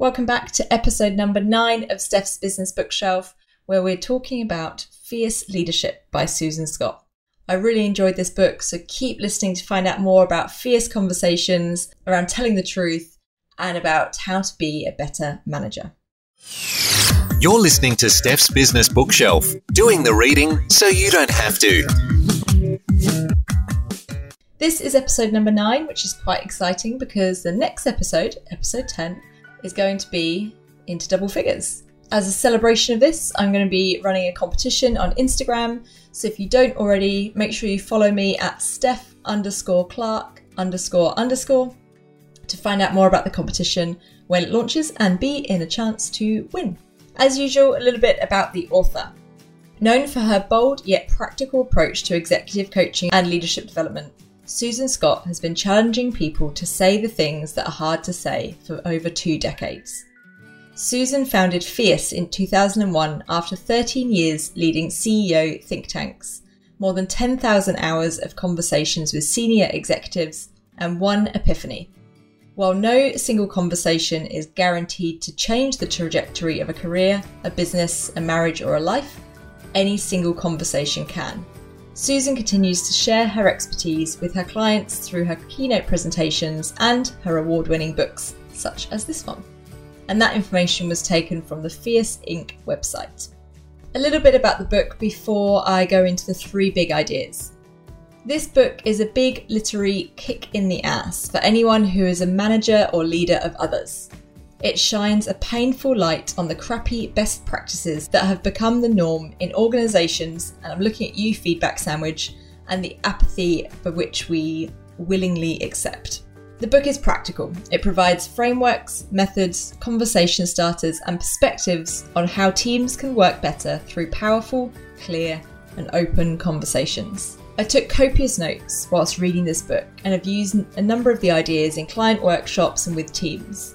Welcome back to episode number 9 of Steph's Business Bookshelf, where we're talking about Fierce Leadership by Susan Scott. I really enjoyed this book, so keep listening to find out more about fierce conversations around telling the truth and about how to be a better manager. You're listening to Steph's Business Bookshelf, doing the reading so you don't have to. This is episode number 9, which is quite exciting because the next episode, episode 10, is going to be into double figures. As a celebration of this, I'm going to be running a competition on Instagram. So if you don't already, make sure you follow me at Steph_Clark__, to find out more about the competition when it launches and be in a chance to win. As usual, a little bit about the author. Known for her bold yet practical approach to executive coaching and leadership development, Susan Scott has been challenging people to say the things that are hard to say for over 2 decades. Susan founded Fierce in 2001 after 13 years leading CEO think tanks, more than 10,000 hours of conversations with senior executives, and one epiphany. While no single conversation is guaranteed to change the trajectory of a career, a business, a marriage, or a life, any single conversation can. Susan continues to share her expertise with her clients through her keynote presentations and her award-winning books, such as this one. And that information was taken from the Fierce Inc. website. A little bit about the book before I go into the 3 big ideas. This book is a big literary kick in the ass for anyone who is a manager or leader of others. It shines a painful light on the crappy best practices that have become the norm in organisations, and I'm looking at you, feedback sandwich, and the apathy for which we willingly accept. The book is practical. It provides frameworks, methods, conversation starters, and perspectives on how teams can work better through powerful, clear, and open conversations. I took copious notes whilst reading this book and have used a number of the ideas in client workshops and with teams.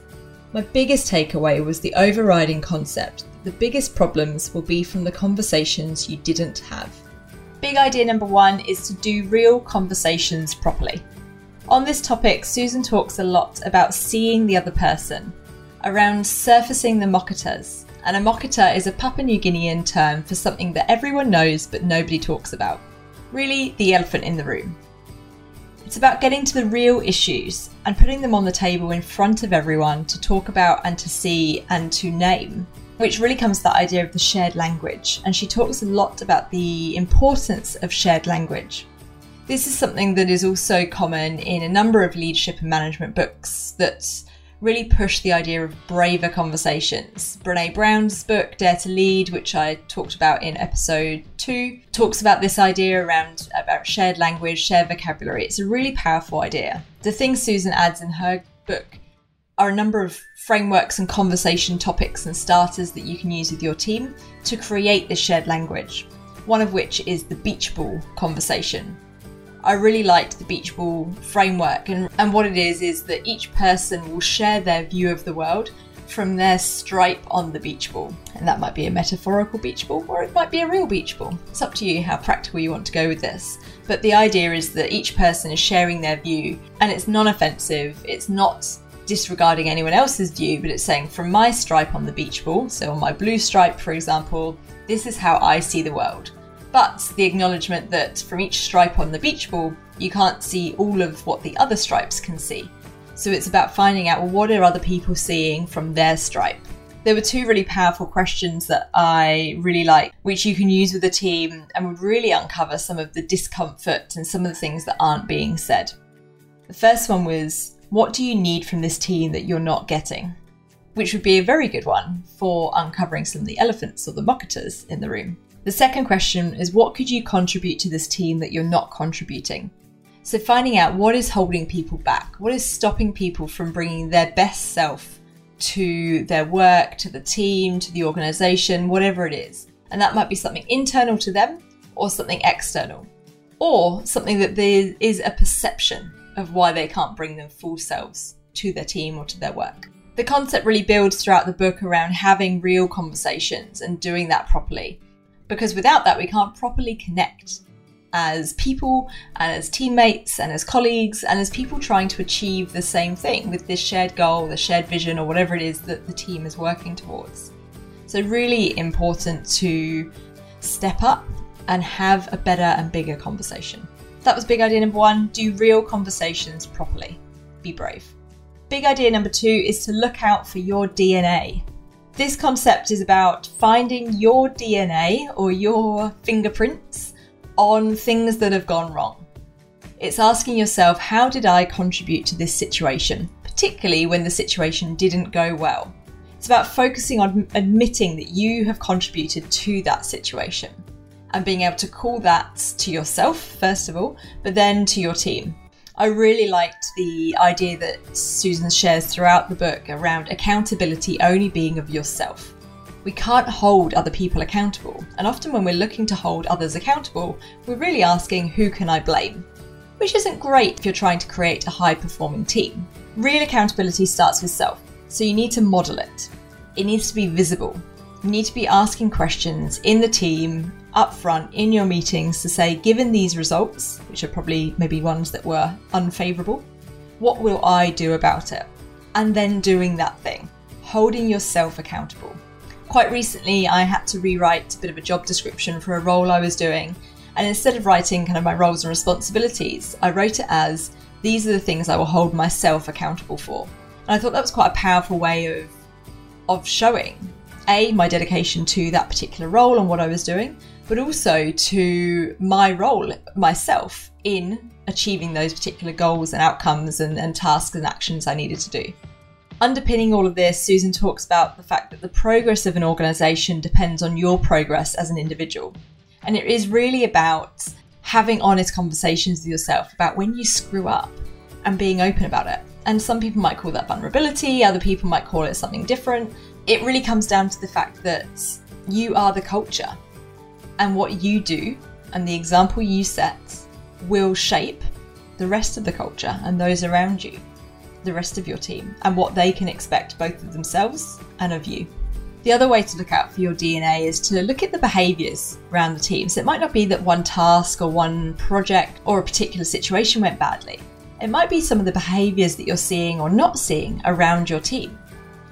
My biggest takeaway was the overriding concept. The biggest problems will be from the conversations you didn't have. Big idea number 1 is to do real conversations properly. On this topic, Susan talks a lot about seeing the other person, around surfacing the mokitas. And a mokita is a Papua New Guinean term for something that everyone knows but nobody talks about. Really, the elephant in the room. It's about getting to the real issues and putting them on the table in front of everyone to talk about and to see and to name, which really comes to that idea of the shared language. And she talks a lot about the importance of shared language. This is something that is also common in a number of leadership and management books that really push the idea of braver conversations. Brene Brown's book, Dare to Lead, which I talked about in episode 2, talks about this idea around shared language, shared vocabulary. It's a really powerful idea. The things Susan adds in her book are a number of frameworks and conversation topics and starters that you can use with your team to create this shared language, one of which is the beach ball conversation. I really liked the beach ball framework, and what it is that each person will share their view of the world from their stripe on the beach ball. And that might be a metaphorical beach ball, or it might be a real beach ball. It's up to you how practical you want to go with this. But the idea is that each person is sharing their view, and it's non-offensive, it's not disregarding anyone else's view, but it's saying from my stripe on the beach ball, so on my blue stripe, for example, this is how I see the world. But the acknowledgement that from each stripe on the beach ball, you can't see all of what the other stripes can see. So it's about finding out, well, what are other people seeing from their stripe? There were 2 really powerful questions that I really like, which you can use with a team and would really uncover some of the discomfort and some of the things that aren't being said. The first one was, what do you need from this team that you're not getting? Which would be a very good one for uncovering some of the elephants or the mokitas in the room. The second question is, what could you contribute to this team that you're not contributing? So finding out what is holding people back, what is stopping people from bringing their best self to their work, to the team, to the organization, whatever it is. And that might be something internal to them or something external, or something that there is a perception of why they can't bring their full selves to their team or to their work. The concept really builds throughout the book around having real conversations and doing that properly. Because without that, we can't properly connect. as people and as teammates and as colleagues and as people trying to achieve the same thing with this shared goal, the shared vision, or whatever it is that the team is working towards. So really important to step up and have a better and bigger conversation. That was big idea number one, do real conversations properly. Be brave. Big idea number two is to look out for your DNA. This concept is about finding your DNA or your fingerprints on things that have gone wrong. It's asking yourself, how did I contribute to this situation, particularly when the situation didn't go well? It's about focusing on admitting that you have contributed to that situation and being able to call that to yourself, first of all, but then to your team. I really liked the idea that Susan shares throughout the book around accountability only being of yourself. We can't hold other people accountable, and often when we're looking to hold others accountable, we're really asking, who can I blame? Which isn't great if you're trying to create a high-performing team. Real accountability starts with self, so you need to model it. It needs to be visible. You need to be asking questions in the team, up front, in your meetings to say, given these results, which are probably maybe ones that were unfavourable, what will I do about it? And then doing that thing, holding yourself accountable. Quite recently, I had to rewrite a bit of a job description for a role I was doing. And instead of writing kind of my roles and responsibilities, I wrote it as, these are the things I will hold myself accountable for. And I thought that was quite a powerful way of showing, A, my dedication to that particular role and what I was doing, but also to my role myself in achieving those particular goals and outcomes and tasks and actions I needed to do. Underpinning all of this, Susan talks about the fact that the progress of an organisation depends on your progress as an individual. And it is really about having honest conversations with yourself about when you screw up and being open about it. And some people might call that vulnerability, other people might call it something different. It really comes down to the fact that you are the culture. And what you do and the example you set will shape the rest of the culture and those around you, the rest of your team, and what they can expect both of themselves and of you. The other way to look out for your DNA is to look at the behaviours around the team. So it might not be that one task or one project or a particular situation went badly. It might be some of the behaviours that you're seeing or not seeing around your team.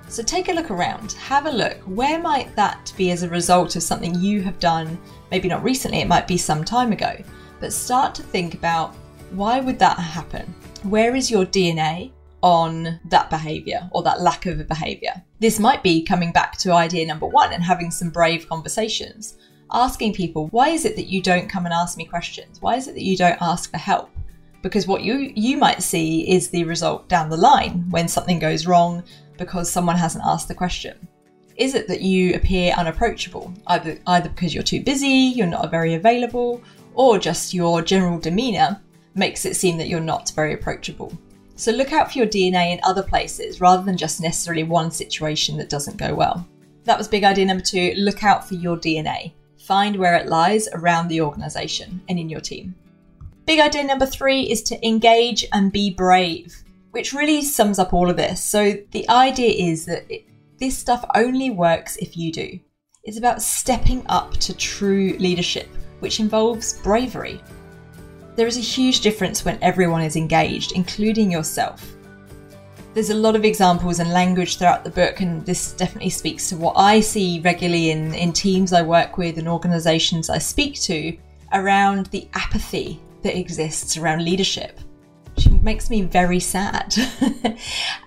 So take a look around, have a look, where might that be as a result of something you have done, maybe not recently, it might be some time ago, but start to think about, why would that happen? Where is your DNA on that behaviour or that lack of a behaviour? This might be coming back to idea number one and having some brave conversations, asking people, why is it that you don't come and ask me questions? Why is it that you don't ask for help? Because what you might see is the result down the line when something goes wrong, because someone hasn't asked the question. Is it that you appear unapproachable, either because you're too busy, you're not very available, or just your general demeanour makes it seem that you're not very approachable? So look out for your DNA in other places rather than just necessarily one situation that doesn't go well. That was big idea number two, look out for your DNA. Find where it lies around the organisation and in your team. Big idea number three is to engage and be brave, which really sums up all of this. So the idea is that this stuff only works if you do. It's about stepping up to true leadership, which involves bravery. There is a huge difference when everyone is engaged, including yourself. There's a lot of examples and language throughout the book, and this definitely speaks to what I see regularly in teams I work with and organisations I speak to around the apathy that exists around leadership. It makes me very sad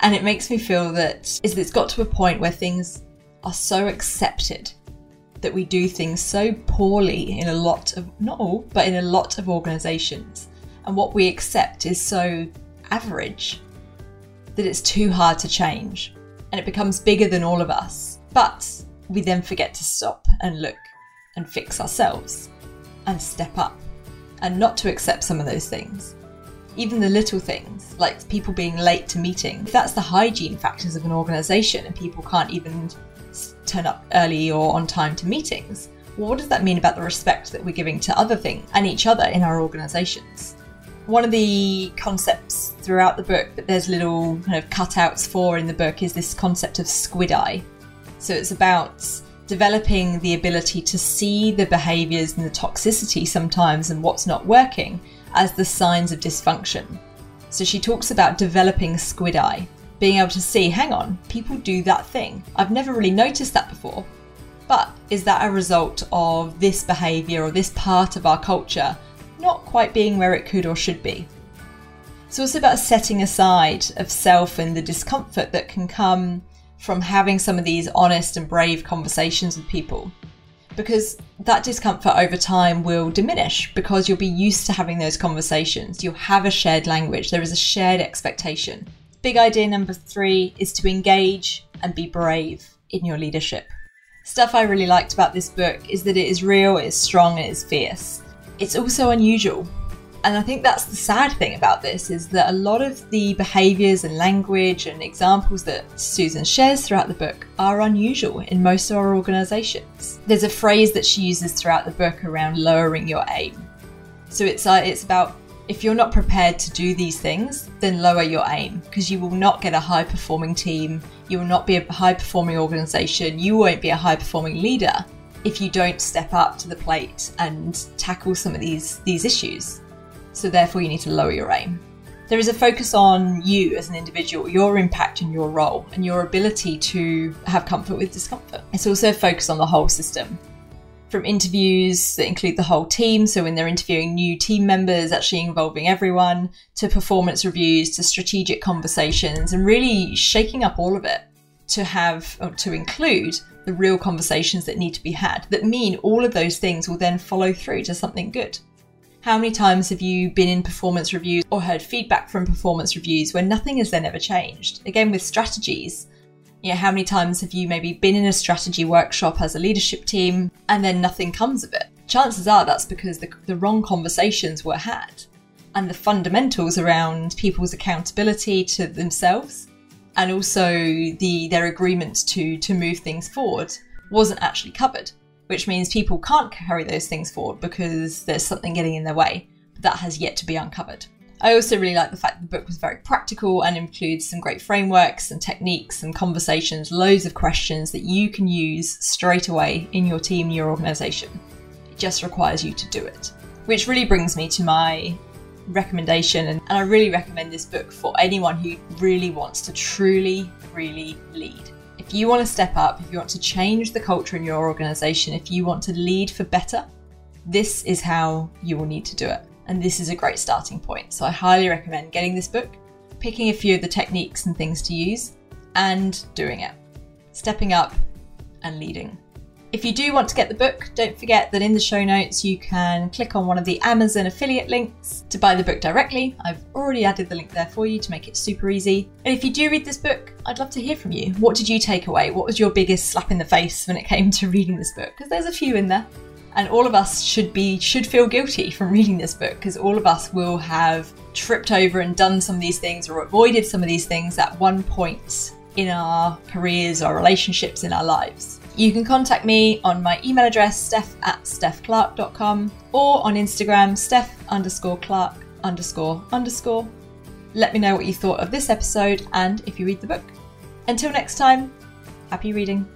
and it makes me feel that it's got to a point where things are so accepted that we do things so poorly in a lot of, not all, but in a lot of organisations, and what we accept is so average that it's too hard to change and it becomes bigger than all of us, but we then forget to stop and look and fix ourselves and step up and not to accept some of those things. Even the little things, like people being late to meetings, that's the hygiene factors of an organisation, and people can't even turn up early or on time to meetings. Well, what does that mean about the respect that we're giving to other things and each other in our organisations? One of the concepts throughout the book that there's little kind of cutouts for in the book is this concept of squid eye. So it's about developing the ability to see the behaviors and the toxicity sometimes and what's not working as the signs of dysfunction. So she talks about developing squid eye, being able to see, hang on, people do that thing. I've never really noticed that before, but is that a result of this behavior or this part of our culture not quite being where it could or should be? It's also about setting aside of self and the discomfort that can come from having some of these honest and brave conversations with people, because that discomfort over time will diminish because you'll be used to having those conversations. You'll have a shared language. There is a shared expectation. Big idea number 3 is to engage and be brave in your leadership. Stuff I really liked about this book is that it is real, it is strong, it is fierce. It's also unusual. And I think that's the sad thing about this, is that a lot of the behaviours and language and examples that Susan shares throughout the book are unusual in most of our organisations. There's a phrase that she uses throughout the book around lowering your aim. So it's about, if you're not prepared to do these things, then lower your aim, because you will not get a high-performing team, you will not be a high-performing organisation, you won't be a high-performing leader if you don't step up to the plate and tackle some of these issues. So therefore you need to lower your aim. There is a focus on you as an individual, your impact and your role and your ability to have comfort with discomfort. It's also a focus on the whole system, from interviews that include the whole team. So when they're interviewing new team members, actually involving everyone, to performance reviews, to strategic conversations, and really shaking up all of it to have, or to include, the real conversations that need to be had, that mean all of those things will then follow through to something good. How many times have you been in performance reviews or heard feedback from performance reviews where nothing has then ever changed? Again, with strategies, you know, how many times have you maybe been in a strategy workshop as a leadership team and then nothing comes of it? Chances are that's because the wrong conversations were had, and the fundamentals around people's accountability to themselves and also their agreements to move things forward wasn't actually covered, which means people can't carry those things forward because there's something getting in their way, but that has yet to be uncovered. I also really like the fact that the book was very practical and includes some great frameworks and techniques and conversations, loads of questions that you can use straight away in your team, your organisation. It just requires you to do it, which really brings me to my recommendation. And I really recommend this book for anyone who really wants to truly, really lead. If you want to step up, if you want to change the culture in your organisation, if you want to lead for better, this is how you will need to do it. And this is a great starting point. So I highly recommend getting this book, picking a few of the techniques and things to use, and doing it. Stepping up and leading. If you do want to get the book, don't forget that in the show notes you can click on one of the Amazon affiliate links to buy the book directly. I've already added the link there for you to make it super easy. And if you do read this book, I'd love to hear from you. What did you take away? What was your biggest slap in the face when it came to reading this book? Because there's a few in there. And all of us should feel guilty from reading this book, because all of us will have tripped over and done some of these things or avoided some of these things at one point in our careers, our relationships, in our lives. You can contact me on my email address, steph@stephclark.com, or on Instagram, steph_clark__. Let me know what you thought of this episode and if you read the book. Until next time, happy reading.